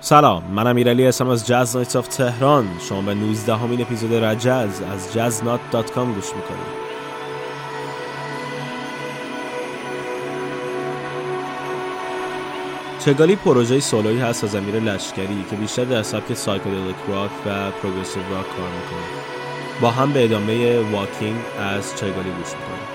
سلام، من امیرعلی هستم از جاز نایت آف تهران. شما به 19مین اپیزود رجز از جازنات دات کام گوش میکنید. چگالی پروژه سولویی هست از امیر لشکری که بیشتر در سبک سایکدلیک راک و پروگرسیو راک کار میکنه. با هم به ادامه واکینگ از چگالی گوش میکنیم.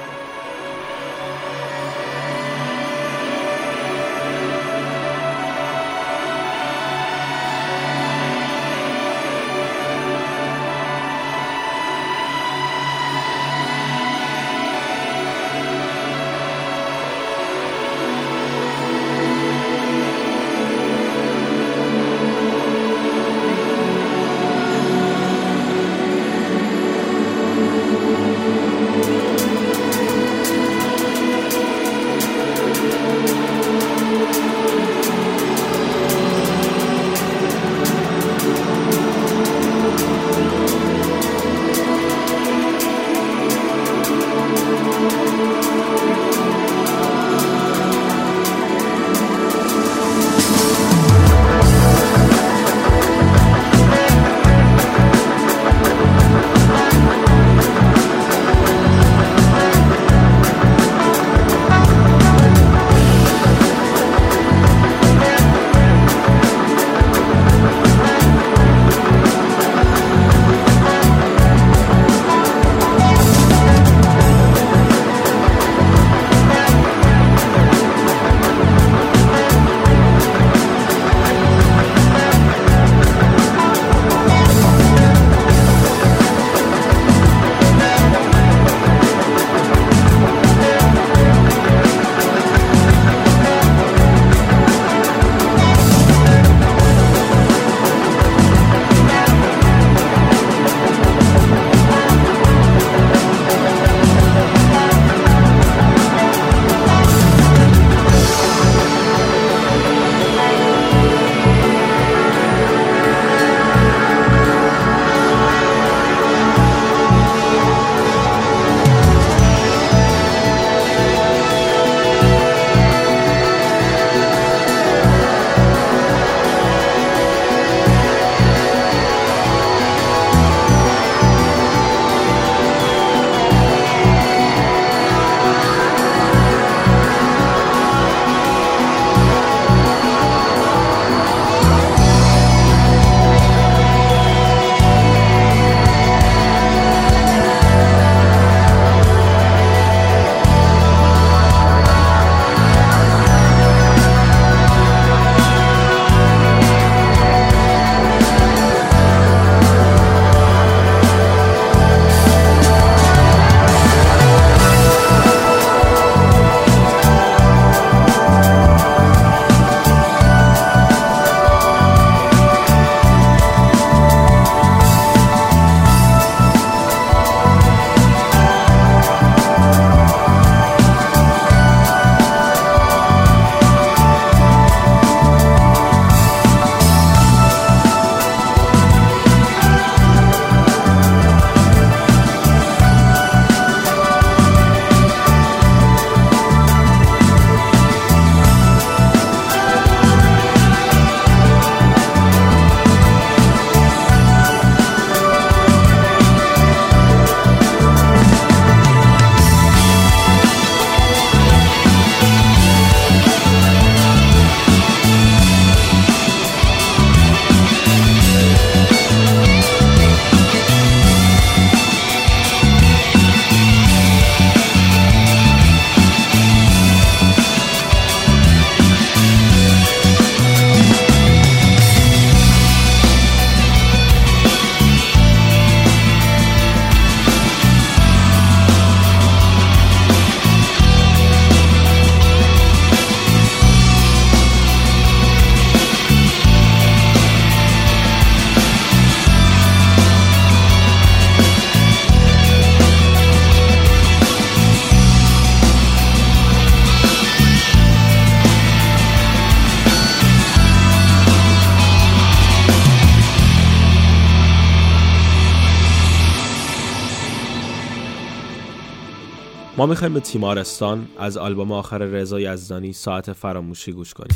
ما میخوایم به تیمارستان از آلبوم آخر رضا یزدانی ساعت فراموشی گوش کنیم.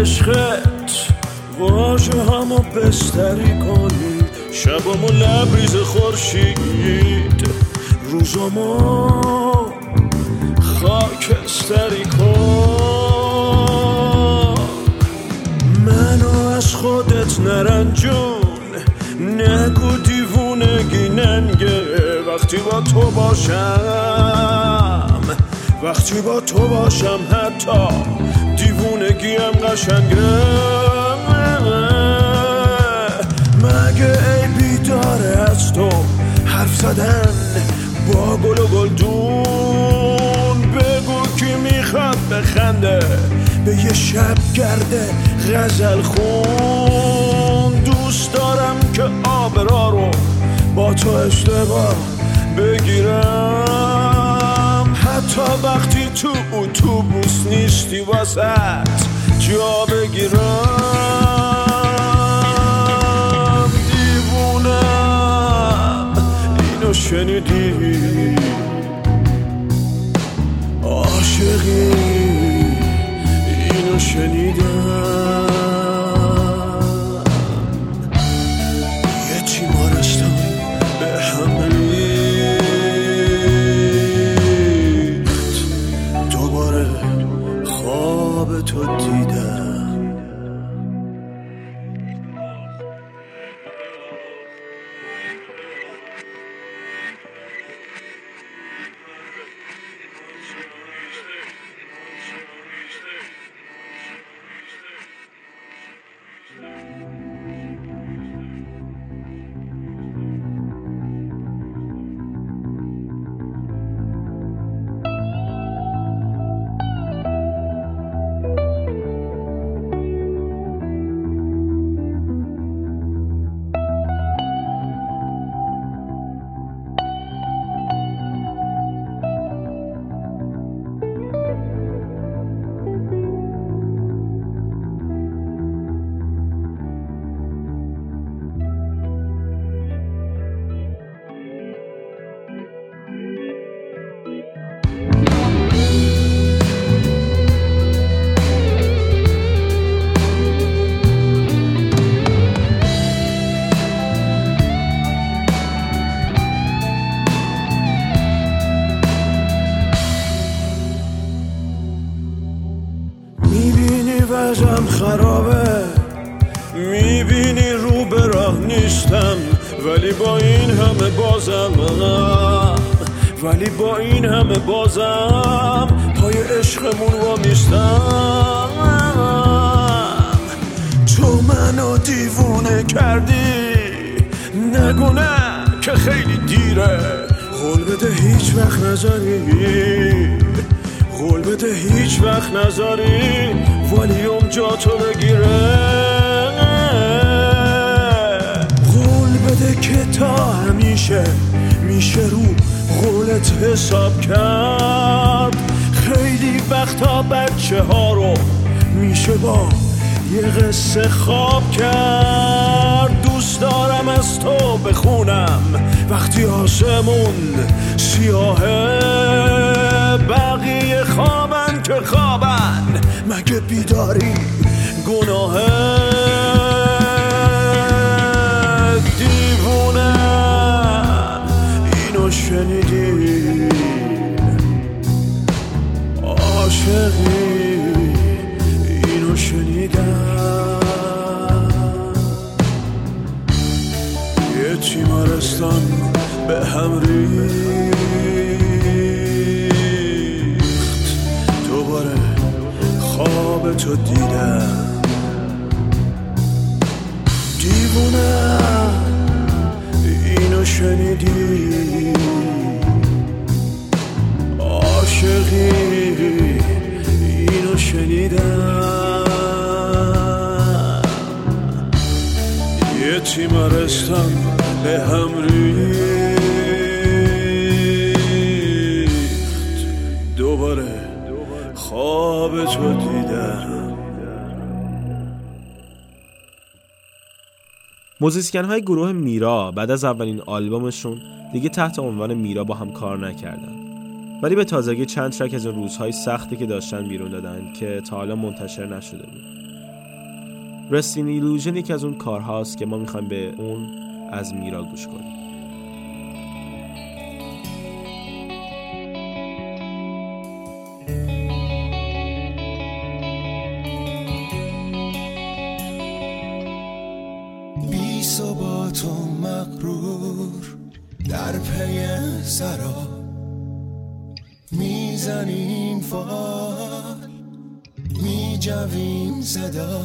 عشقت واجه همو بستری کنی، شبامو لبریز خورشید، روزامو خاکستری کن. منو از خودت نرنجون، نگو دیوونگی ننگه، وقتی با تو باشم حتی دیوونگیم قشنگه. مگه ای بیداره از تو حرف زدن با گل و گلدون؟ بگو کی میخواد بخنده به یه شب گرده غزل خون. دوست دارم که آبرا رو با تو اشتباه بگیرم، حتی وقتی تو اتوبوس نیستی وسط جا بگیرم. دیوونم اینو شنیدی، عاشقی اینو شنیدم. یه تیمارستان به هم ریخت، دوباره خواب تو دیدم. ولی با این همه بازم پای عشقمون رو میستم. تو منو دیوونه کردی، نگونه که خیلی دیره. قول بده هیچ وقت نذاری ولی اون جا تو بگیره. قول بده که تا همیشه میشه رو قولت حساب کرد. خیلی وقتا بچه ها رو میشه با یه قصه خواب کرد. دوست دارم از تو بخونم وقتی آسمون سیاهه. بقیه خوابن که خوابن، مگه بیداری گناهه؟ دیوونه اینو شنیدی، عاشقی اینو شنیدم. یه تیمارستان به هم ریخت، دوباره خواب تو دیدم. دیوونه اینو شنیدی، عاشقی اینو شنیدم. یه تیمارستان به هم ریخت، دوباره خواب تو دیدم. موزیسین‌های گروه میرا بعد از اولین آلبومشون دیگه تحت عنوان میرا با هم کار نکردن، ولی به تازگی چند ترک از روزهای سختی که داشتن بیرون دادن که تا حالا منتشر نشده بود. رستین ایلوژن یکی از اون کارهاست که ما میخوایم به اون از میرا گوش کنیم. بی ثبات و مغرور در پی سرا میزنیم فال میجویم صدا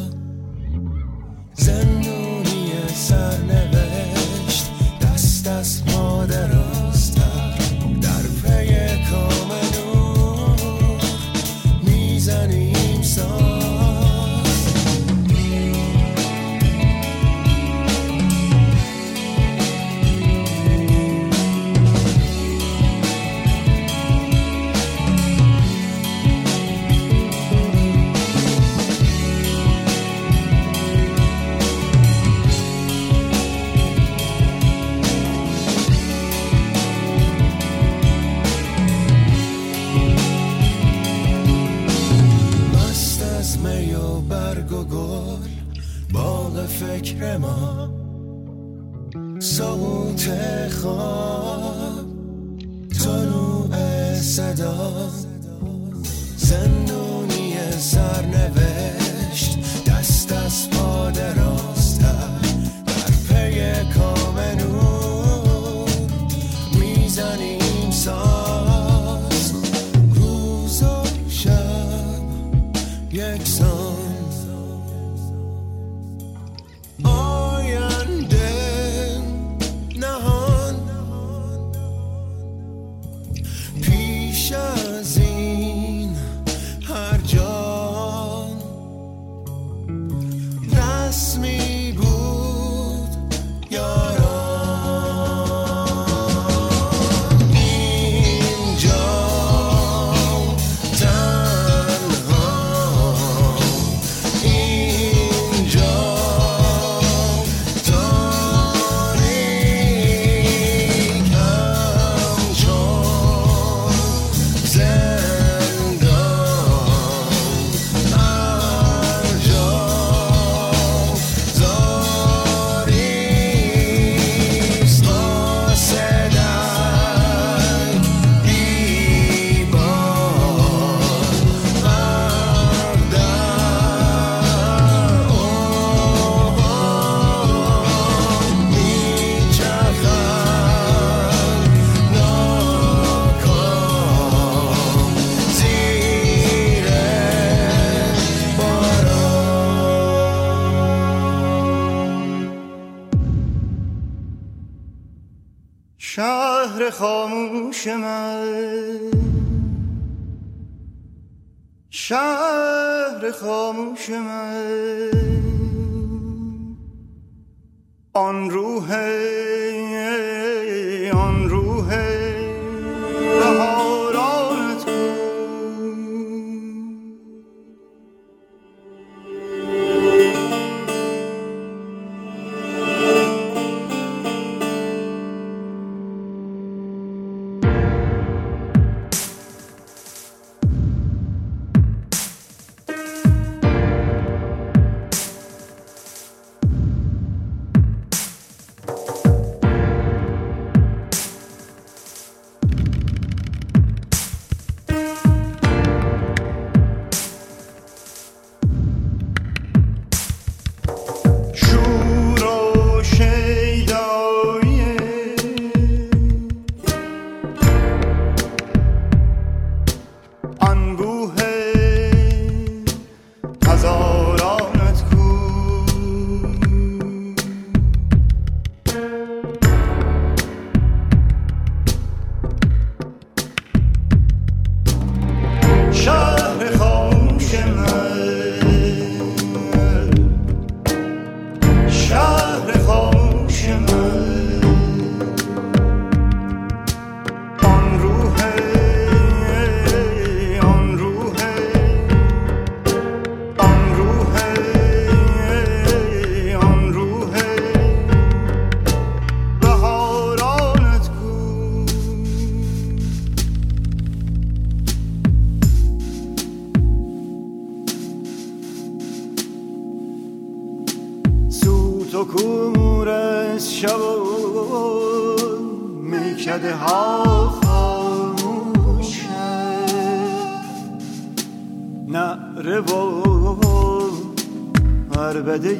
زندونی سرنوشت دست از ما دراستر در پی کام نور میزنیم ساز فکر ما صوت خواب طلوع صدا زندونی سرنوشت دست از پا دراز در پی کام نور میزنیم ساز روز و شب یکسان خاموش من شهر خاموش من آن روح بهارانت کور از شب میکده ها خاموشه نعره و عربده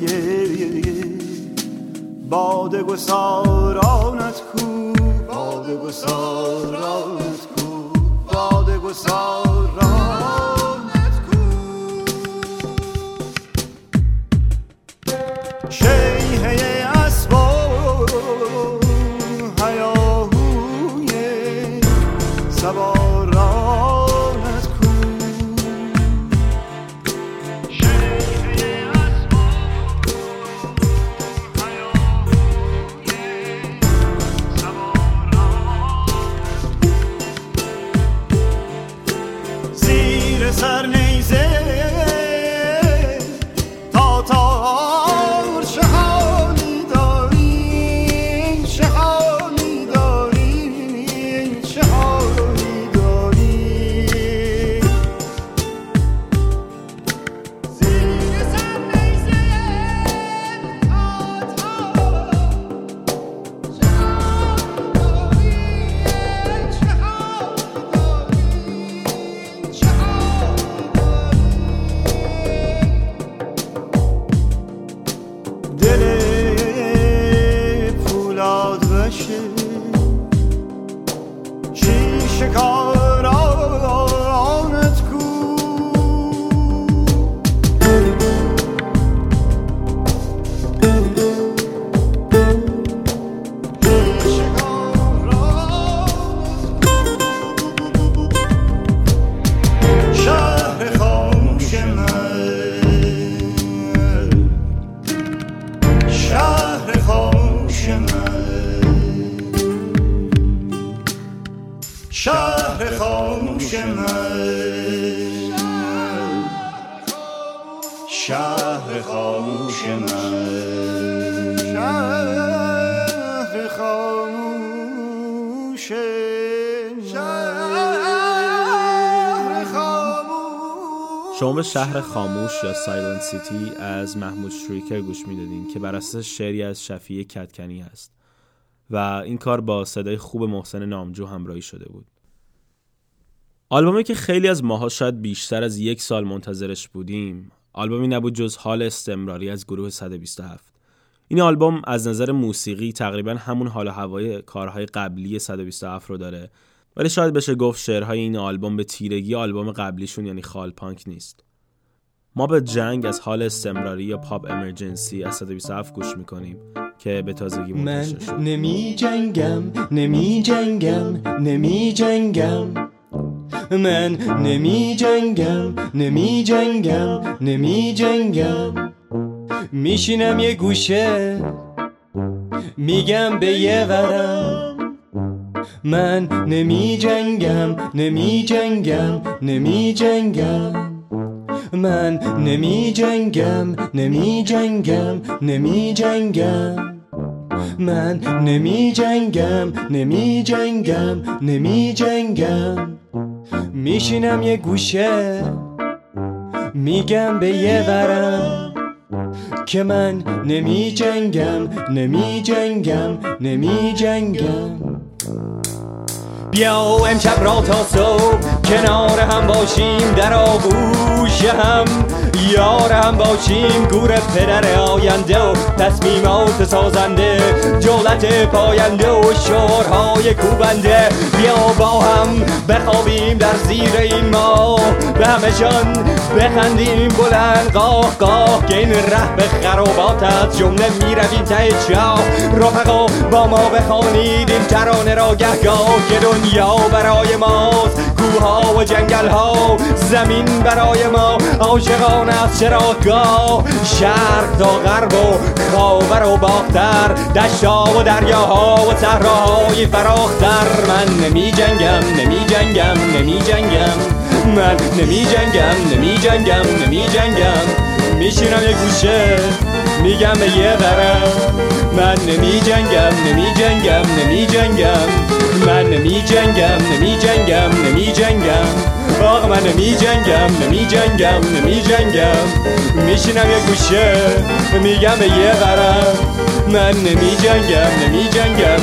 باده گسارانت کو باده گسارانت کو باده گسارانت شیهه اسباب هیاهوی سوارانت کو شیهه اسباب هیاهوی سوارانت کو زیر سر نیزه شهر خاموش یا سایلنت سیتی از محمود شریکر گوش میدادین که بر اساس شعری از شفیع کاتکنی است و این کار با صدای خوب محسن نامجو همراهی شده بود. آلبومی که خیلی از ماها شاید بیشتر از یک سال منتظرش بودیم، آلبومی نبود جز حال استمراری از گروه 127. این آلبوم از نظر موسیقی تقریبا همون حال و هوای کارهای قبلی 127 رو داره، ولی شاید بشه گفت شعرهای این آلبوم به تیرگی آلبوم قبلیشون یعنی خال پانک نیست. ما به جنگ از حال استمراری یا پاپ امرجنسی از 127 گوش میکنیم که به تازگی منتشر شد. من نمی جنگم من نمی جنگم میشینم یه گوشه میگم به یه ورم من نمی جنگم من نمی جنگم من نمی جنگم میشینم یه گوشه میگم به یه ورم که من نمی جنگم بیا امشب را تا صبح کنار هم باشیم در آغوش هم یار هم باشیم گور پدر آینده و تصمیمات سازنده جولت پاینده و شعارهای کوبنده بیا با هم بخوابیم در زیر این ماه به همشان بخندیم بلند قاه قاه که این ره به خرابات از جمله میرویم ته چاه رفقا با ما بخوانید این ترانه را گهگاه که دنیا برای ماست کوها و جنگل ها زمین برای ما عاشقان از چراگاه شرق تا غرب و خاور و باختر دشتا و دریاها و صحراهای فراختر من نمی جنگم من نمی جنگم میشینم یه گوشه میگم به یه برم من نمی جنگم من نمی جنگم باغ من نمی جنگم میشینم یه گوشه میگم به یه قرار من نمی جنگم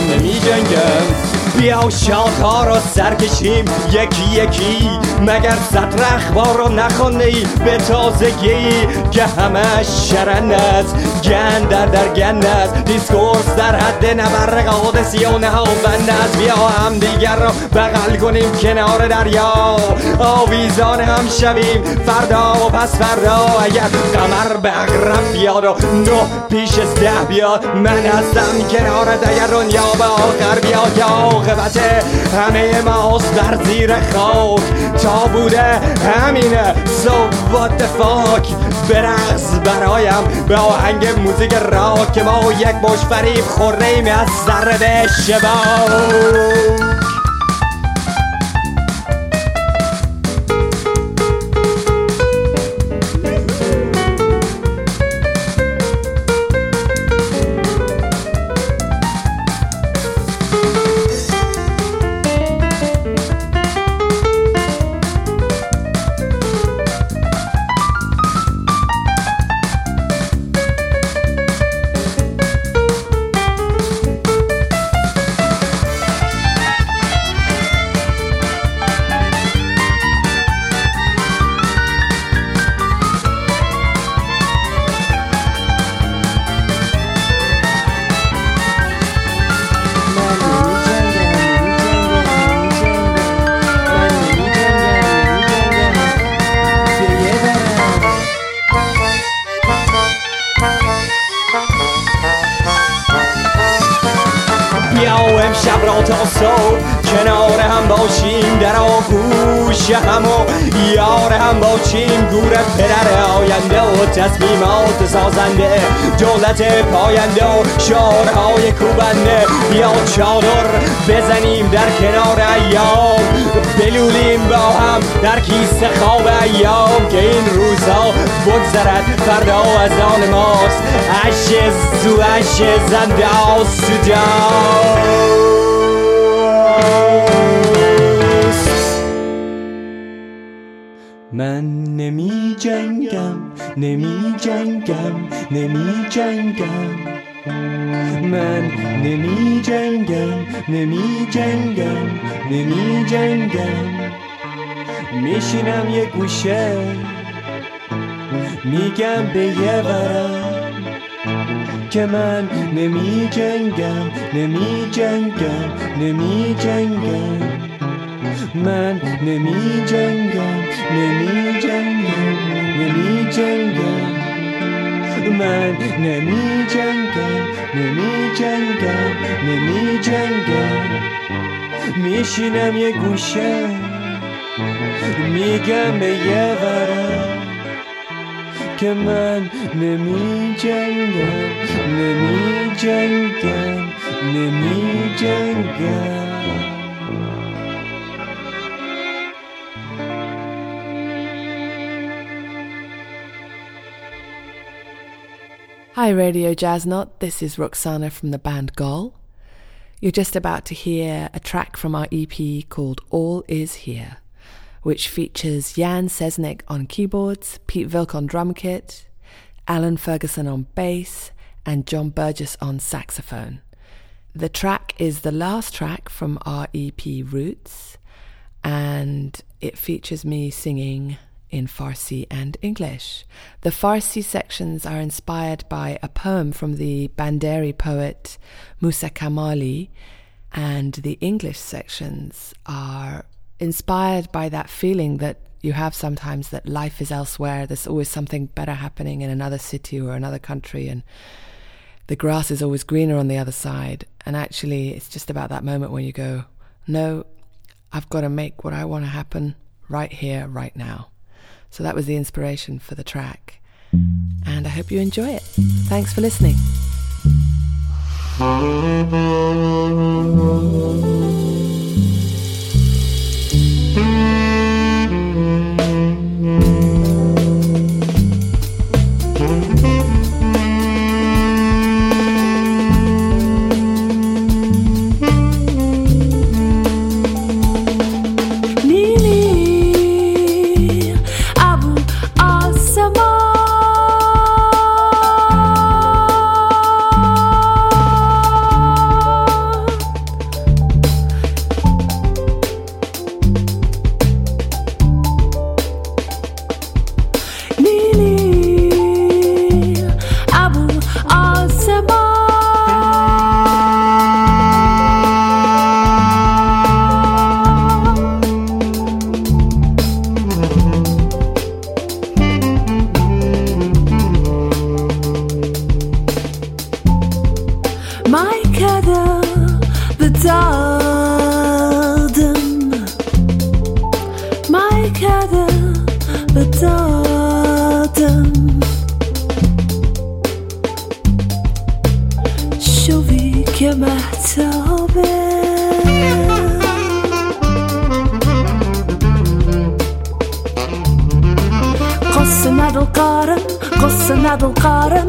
بیا شاخ‌ها را سر کشیم یکی یکی مگر سطر اخبار را نخوانی به تازگی که همش شرن است گند در گند است دیسکورس در حد نبرق حادثی و نهابند است بیا هم دیگر را بغل کنیم کنار دریا آویزان هم شویم فردا و پس فردا اگر قمر به عقرب بیاد و نه پیش از ده بیاد من هستم کنارت اگر دنیا به آخر بیاد یا عاقبت همه ماست در زیر خاک تا بوده همینه so what the fuck برقص برایم به آهنگ موزیک راک که ما یک مش فریب خورده ایم از ذره به شباک تصمیمات سازنده دولت پاینده و شعارهای کوبنده بیا چادر بزنیم در کنار ایام بلولیم با هم در کیسه خواب ایام که این روزها بگذرد فردا از آن ماست عشق تو عشق زنده آسودا من نمی جنگم من نمی جنگم میشینم یه گوشه میگم به یه ورق که من نمی جنگم من نمی جنگم من نمی جنگم میشینم یه گوشه میگم به یه ورق که من نمی جنگم Hi Radio Jaznot, this is Roxana from the band Gol. You're just about to hear a track from our EP called All Is Here, which features Jan Sesnick on keyboards, Pete Vilk on drum kit, Alan Ferguson on bass, and John Burgess on saxophone. The track is the last track from our EP Roots, and it features me singing in Farsi and English. The Farsi sections are inspired by a poem from the Banderi poet Musa Kamali, and the English sections are inspired by that feeling that you have sometimes that life is elsewhere, there's always something better happening in another city or another country, and the grass is always greener on the other side. And actually, it's just about that moment when you go, no, I've got to make what I want to happen right here, right now. So that was the inspiration for the track. And I hope you enjoy it. Thanks for listening. Lily کردم و دادم شوی که محتابه قسم ندل قارن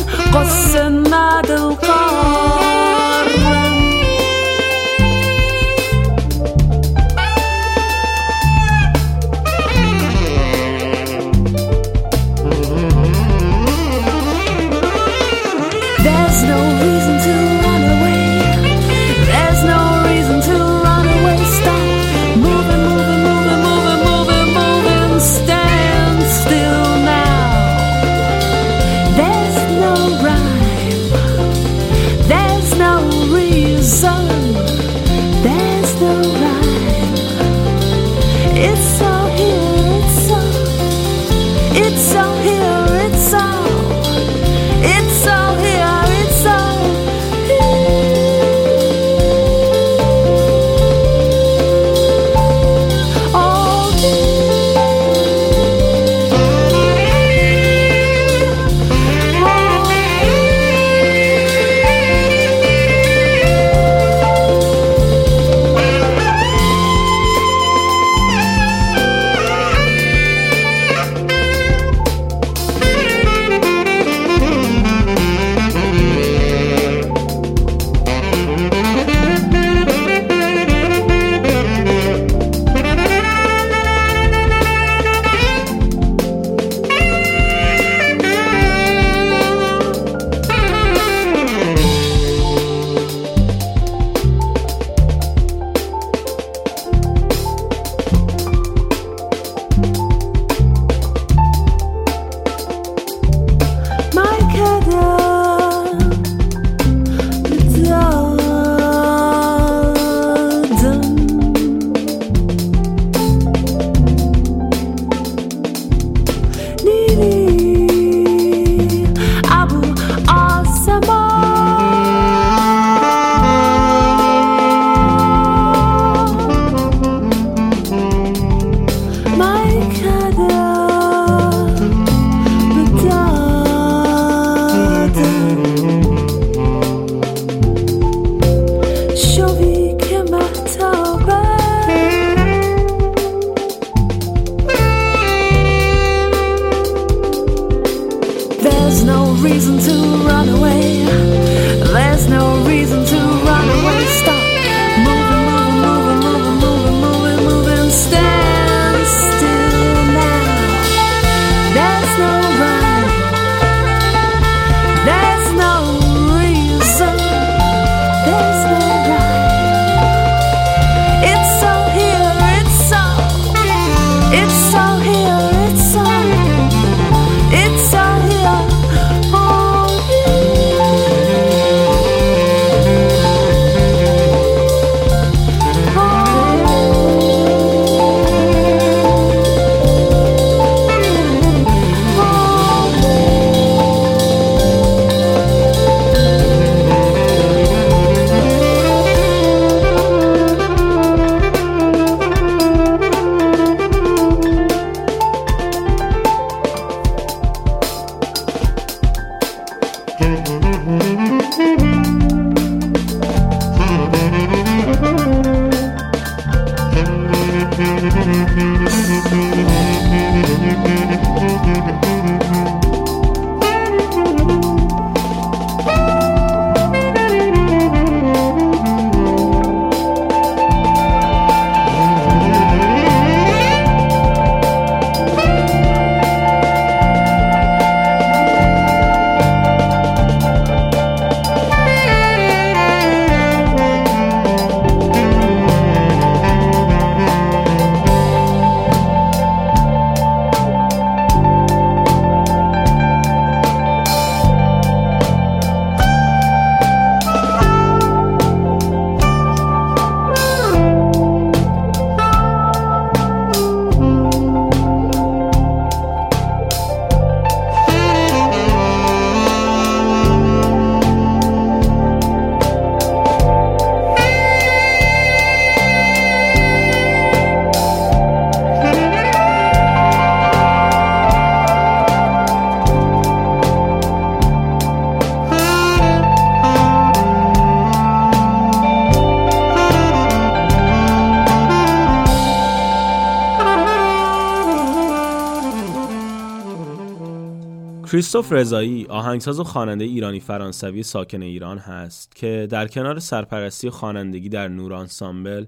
کریستوف رضایی آهنگساز و خواننده ایرانی فرانسوی ساکن ایران هست که در کنار سرپرستی خوانندگی در نور انسامبل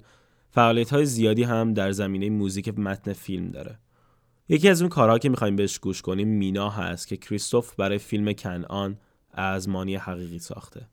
فعالیت‌های زیادی هم در زمینه موزیک متن فیلم داره. یکی از اون کارها که می‌خوایم بهش گوش کنیم مینا هست که کریستوف برای فیلم کنعان از مانی حقیقی ساخته.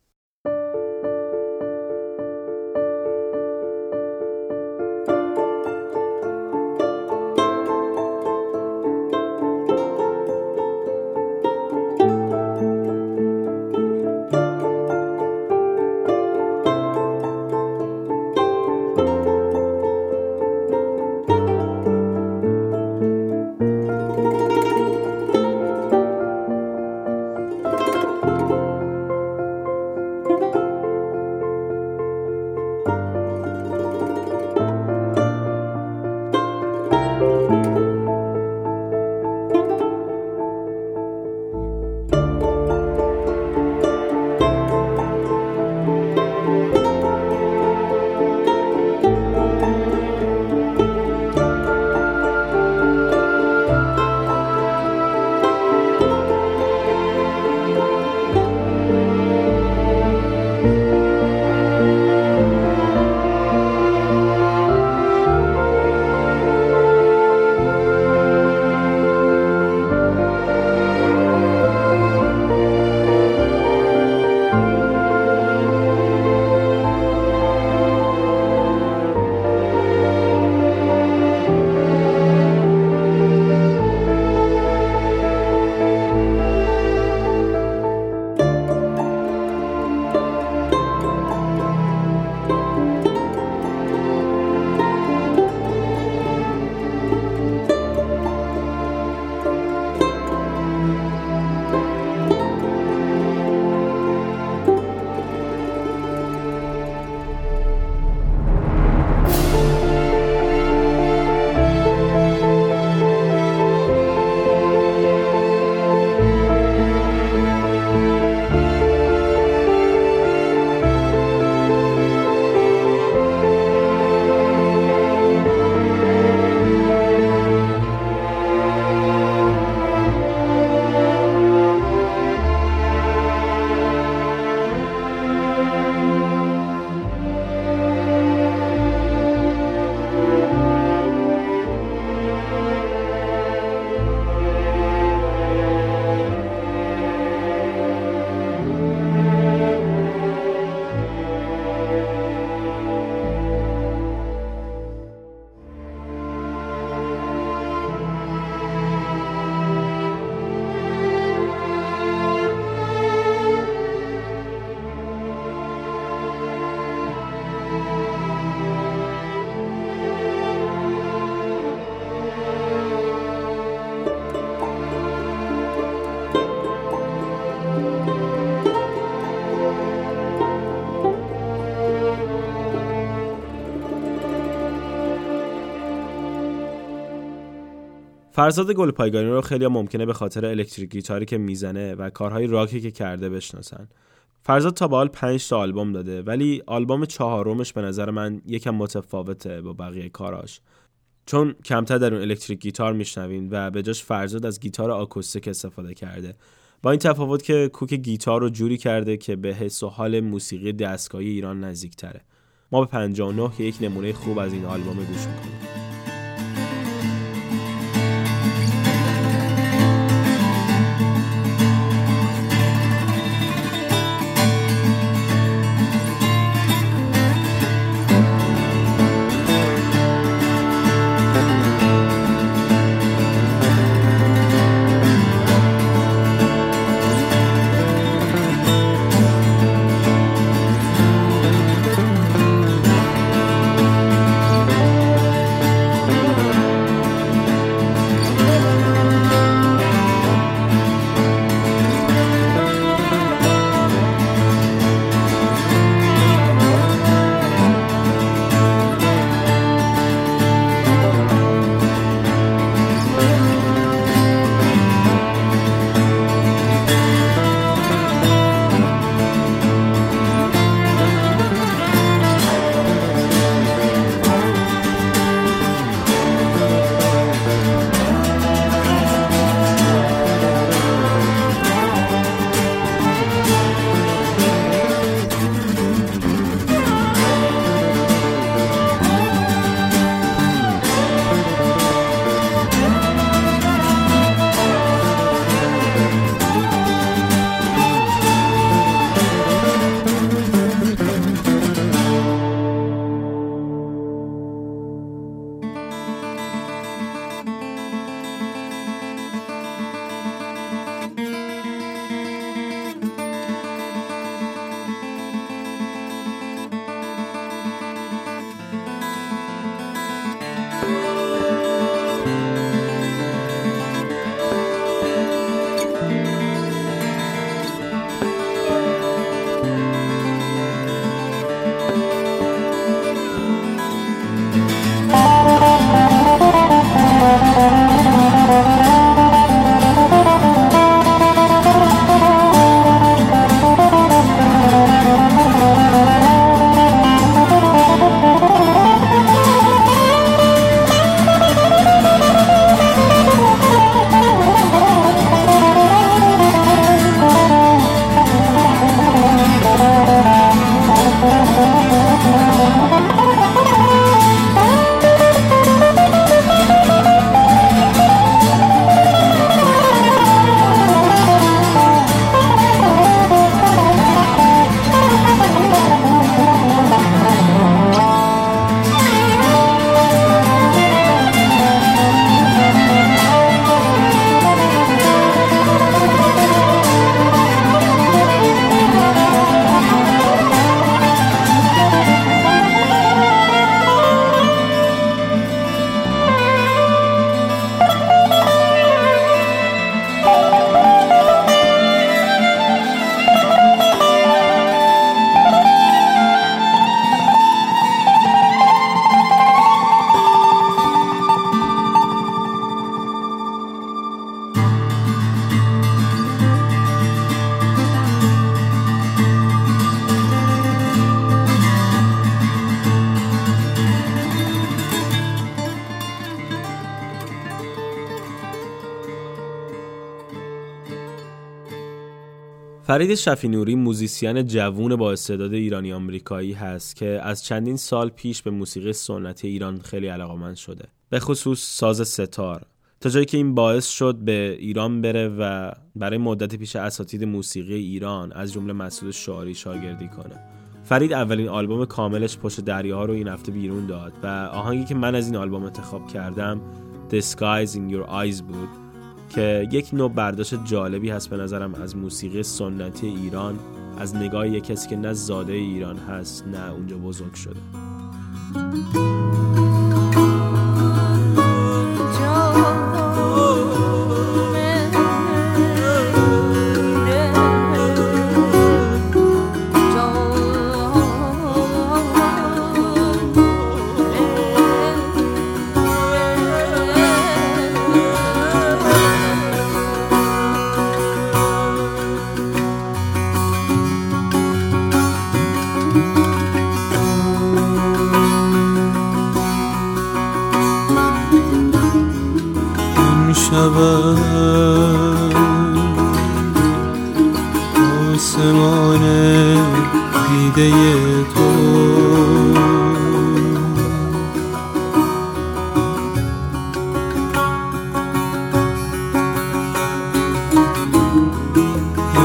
فرزاد گلپایگانی رو خیلی ممکنه به خاطر الکتریک گیتاری که میزنه و کارهای راکی که کرده بشناسن. فرزاد تا به حال 5 تا آلبوم داده ولی آلبوم 4مش به نظر من یکم متفاوته با بقیه کاراش، چون کمتر در اون الکتریک گیتار میشنوین و به جاش فرزاد از گیتار آکوستیک استفاده کرده، با این تفاوت که کوک گیتار رو جوری کرده که به حس و حال موسیقی دستگاهی ایران نزدیک‌تره. ما به 59 که یک نمونه خوب از این آلبوم گوش می‌کنیم. فرید شفینوری موزیسین جوون با استعداد ایرانی آمریکایی هست که از چندین سال پیش به موسیقی سنتی ایران خیلی علاقه‌مند شده، به خصوص ساز ستار، تا جایی که این باعث شد به ایران بره و برای مدت پیش اساتید موسیقی ایران از جمله مسعود شوری شاگردی کنه. فرید اولین آلبوم کاملش پشت دریاها رو این هفته بیرون داد و آهنگی که من از این آلبوم انتخاب کردم The Skies in Your Eyes بود که یک نوع برداشت جالبی هست به نظرم از موسیقی سنتی ایران از نگاه یک کسی که نه زاده ایران هست نه اونجا بزرگ شده. آسمان دیده تو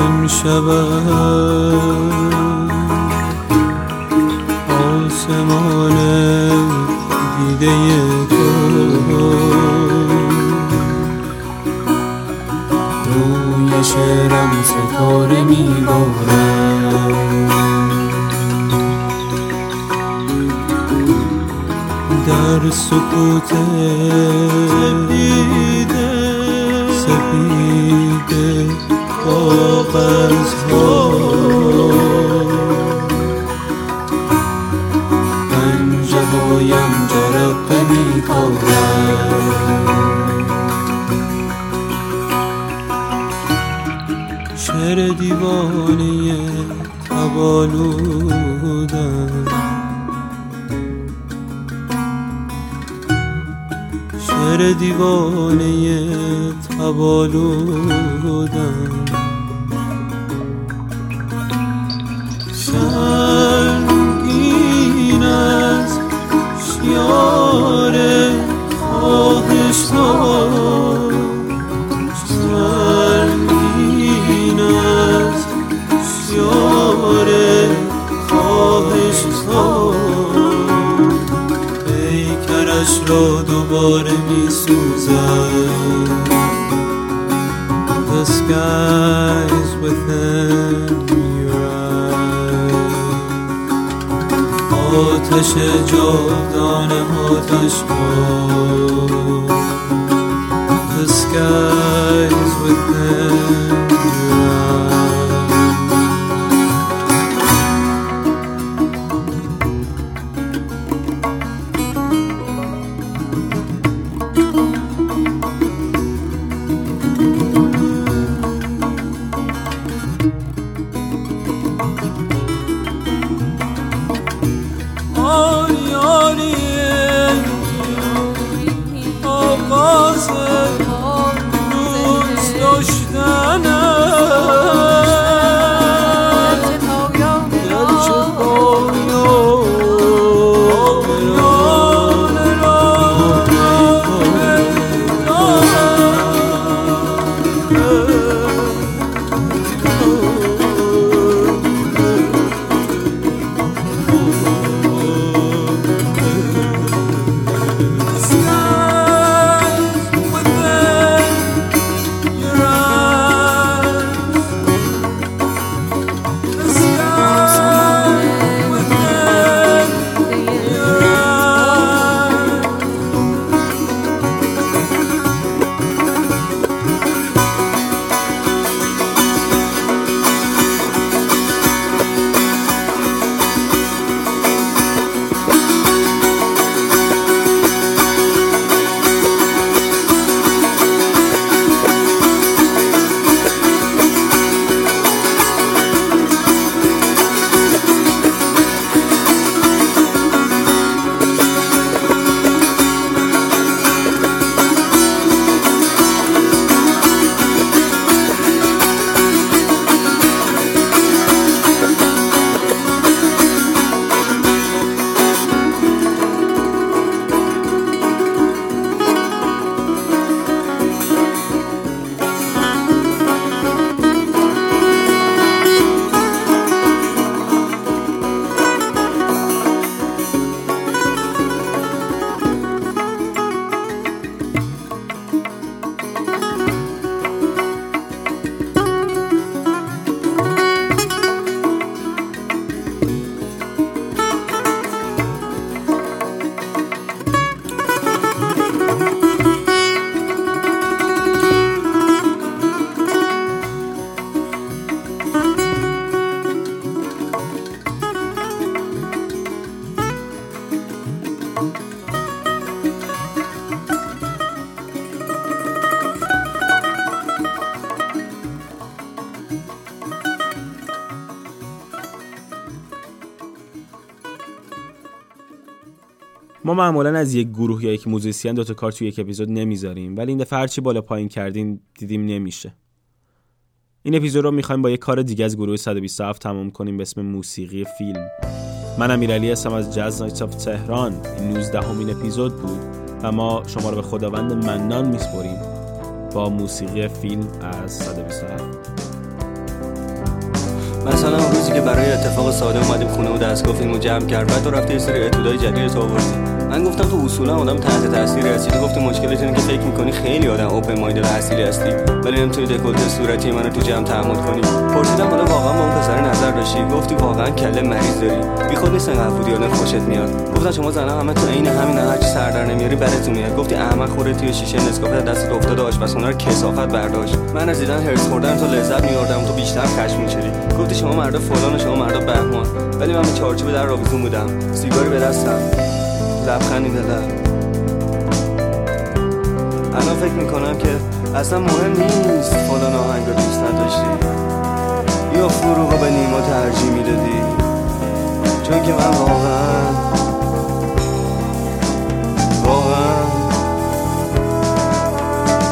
امشب، آسمان دیده تو شرم ستاره میبارد، در سکوت سپیده کاغذها پنجه‌هایم جرقه میکارد، شعر دیوانه تب آلودم، شعر دیوانه تب آلودم، شنگین از شیار خواهش دار، را دوباره می سوزد. The skies within your eyes، آتش جاودانه آتش کن. The skies within your eyes. ما معمولا از یک گروه یا یک موزیسین دو تا کار توی یک اپیزود نمیذاریم، ولی این دفعه هرچی بالا پایین کردیم دیدیم نمیشه. این اپیزود رو میخوایم با یک کار دیگه از گروه 127 تمام کنیم به اسم موسیقی فیلم. من امیرعلی هستم از جاز نایت آف تهران. این 19مین اپیزود بود و ما شما رو به خداوند منان میسپاریم با موسیقی فیلم از 127. مثلا اون روزی که برای اتفاق ساده اومدیم خونه و دستگاه فیلمو جمع کرد، بعد تو رفتی یه سری اتودای جدید تو آوردی. من گفتم تو اصولا آدم تحت تاثیر هستی، تو گفتی مشکلش اینه که فکر می‌کنی خیلی آدم اوپن مایند و اصیل هستی، ولی نمی‌تونی دکلته صورتی منو تو جمع تحمل کنی. پرسیدم حالا واقعا با اون پسر نظر داشتی؟ گفتی واقعا کله مریض داری، بیخود نیست انقدر بودی آدم خوشت میاد. گفتم شما زنا همه تو عین همین هر چی سر در نمیاری براتون میاد. گفتی احمق خوره توی شیشه نسکافه دستت افتاده آشپزخونه رو کثافت برداشت. من از دیدن هرس خوردن تو لذت می‌بردم، تو بیشتر خشم می‌شدی. گفتی شما مردا فلان و شما مردا بهمان، ولی من چارچوب در رابطون بودم، سیگاری به دستم، لبخندی به لب. الان فکر میکنم که اصلا مهم نیست فلان آهنگ رو دوست نداشتی یا فروغ رو به نیما ترجیح میدادی، چون که من واقعا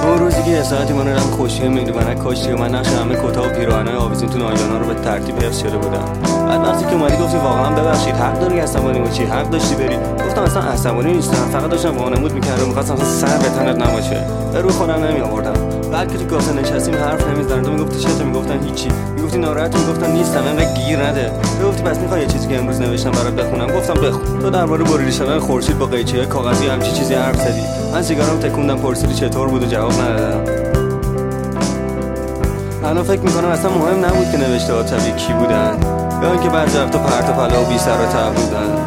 اون روزی که حسناتی من رو دم خوشیه میدونم کاشتی و من نقش همه کتا و پیراهنهای آویزین تو نایلونا رو به ترتیب حفظ شده بودم. بعد وقتی که اومدی گفتی واقعا ببخشید حق داری عصبانی باشی، حق داشتی بری. گفتم اصلا عصبانی نیستم، فقط داشتم وانمود میکردم میخواستم اصلا سر به تنت نباشه، به روی خودم نمیآوردم. بعد که تو گاهی نشستیم حرف نمیزدن، تو میگفتی چه، تو میگفتن هیچی، میگفتی ناراحتی، میگفتن نیستم، اینقدر گیر نده. گفتی پس میخوای یه چیزی که امروز نوشتم برات بخونم؟ گفتم بخون. تو درباره بریده شدن خورشید با قیچی‌های کاغذی همچی چیزی حرف زدی. من سیگارم تکوندم، پرسیدی چطور بود و جواب ندادم. الان فکر میکنم اصلا مهم نبود که نوشته ها طبیعی کی بودن یا اینکه بعضی وقتا پرت و پلا و بی سر و ته بودن.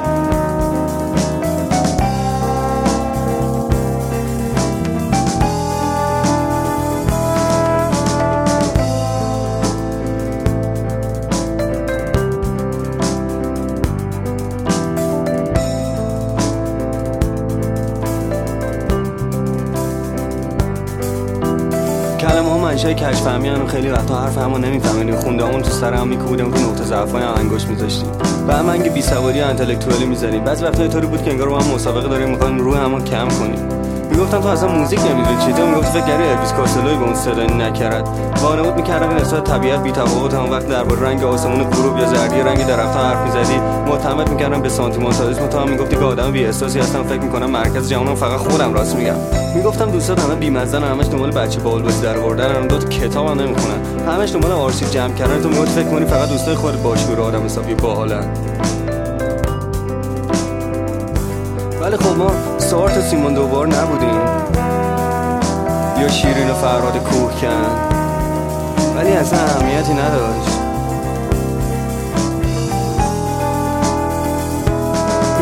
منشای کج فهمی هم خیلی وقتا حرف همو نمیفهمیدیم، خونده همون تو سر هم میکوبیدیم، تو نقطه ضعفای انگشت میذاشتیم و هم هنگ بیسواری انتلکتوالی میزنیم. بعضی وقتا اینطوری بود که انگار با هم مسابقه داریم میخوایم روح همو کم کنیم. میگفتم تو اصلا موزیک نمیدونی چی، تو میگفتی فکر کردی اربیس کارسلوی به اون صدای نکرد. وانمود میکردم این اصلا طبیعت بی تفاوت، اون وقت درباره رنگ آسمون غروب یا زردی رنگ درخت‌ها حرف میزدی، معتمد میکردم به سانتیمانتالیسم. تو هم میگفتی که آدم بی احساسی هستم، فکر میکنم مرکز جهانم فقط خودم، راست میگم. میگفتم دوستات همه بی‌مزه‌ن، همش دنبال بچه بالباسی در آوردن، هم دو تا کتاب هم نمیخونن، همش دنبال آرشیو جمع کردن. تو میگفتی فکر کنی فقط دوستای خودت باشور آدم حسابی باحالن. ولی خب ما سارت و سیمون دوبار نبودیم یا شیرین و فراد کوه کن، ولی اصلا اهمیتی نداشت.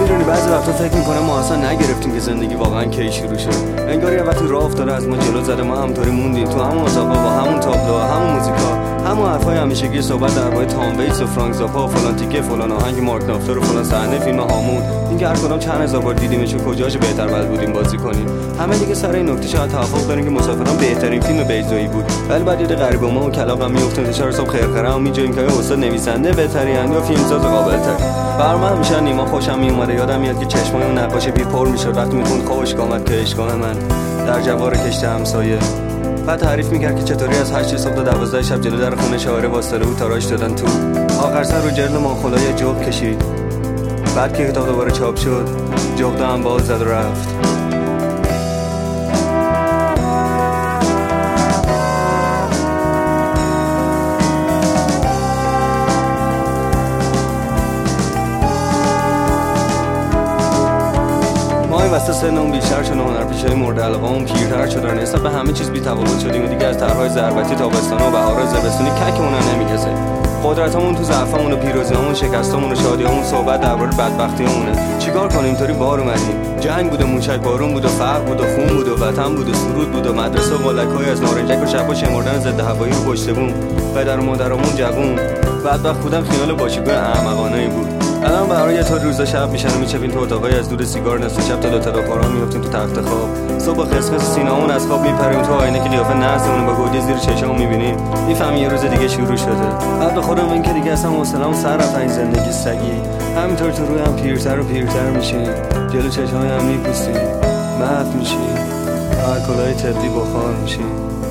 میدونی بعضی وقتا فکر میکنم ما اصلا نگرفتیم که زندگی واقعا کی شروع شد، انگار یه وقتی راه افتاده از ما جلو زده، ما همطوری موندیم تو همون اتاقا با همون تابلوها، همون موزیکا، همون حرفای همیشگی، صحبت درباره تام ویتس و فرانک زاپا و فلان تیکه فلان آهنگ مارک نافتر و فلان صحنه فیلم هامون. اینکه هر کدوم چند هزار بار دیدیمش و کجاش بهتر بلد بودیم بازی کنیم. همه دیگه سر این نکته شاید توافق داریم که مسافران بهترین فیلم بیضایی بود، ولی بعد یه غریبه ما و کلاغم میافتیم چهار صبح خرخره و میجویم که استاد نویسنده بهترین یا فیلمساز قابل‌تر. برام همیشه نیما خوشم میومد، یادم میاد که چشمای اون نقاش بی‌پر میشد وقتی میخوند خوش آمد که عشق من در جوار کشت همسایه. بعد تعریف میکرد که چطوری از 8 صبح تا 12 شب جلو در خونه شاعر واسطه بود تاراش دادن تو، آخر سر رو جلد ماخولای جوب کشید. بعد که کتاب دوباره چاپ شد جوب هم باز زد و رفت. واسه سنم بیشتر شدن، هنرپیشه‌های مورد علاقه‌ام پیرتر شدن، حساب به همه چیز بی‌تفاوت شدیم و دیگه از طرح‌های ضربتی تابستانا و بهارا زمستونی ککمون نمی‌کشه. قدرتمون تو ضعفمون و پیروزیامون، شکستامون و شادیامون، صحبت درباره بدبختیامونه. چیکار کنیم؟ اینطوری بار اومدیم، جنگ بود و موشک بارون بود و فرق بود و خون بود و وطن بود و سرود بود و مدرسه و قلک‌های از نارنجک و شب‌ها شمردن ضد هوایی رو پشتمون، پدر و مادرمون جوون. بدبخت بودم خیال باشیگاه احمقانه‌ای بود. الان برای یه تا روزا شب میشنم میچپین تو اتاقای از دود سیگار نست، شب تا دو تراپارا میفتیم تو تخت خواب، صبح با خسخس سینامون از خواب میپریم تو آینه که قیافه نازمون با گودی زیر چشممون میبینیم، میفهمی یه روز دیگه شروع شده. بعد به خودم این که دیگه اصلا حوصله‌ام سر رفت این زندگی سگی. همینطور تو رویم پیرتر و پیرتر میشیم، جلو چشمام میپوسیم، محو میشیم، با کلاه تبدی بخار میشیم.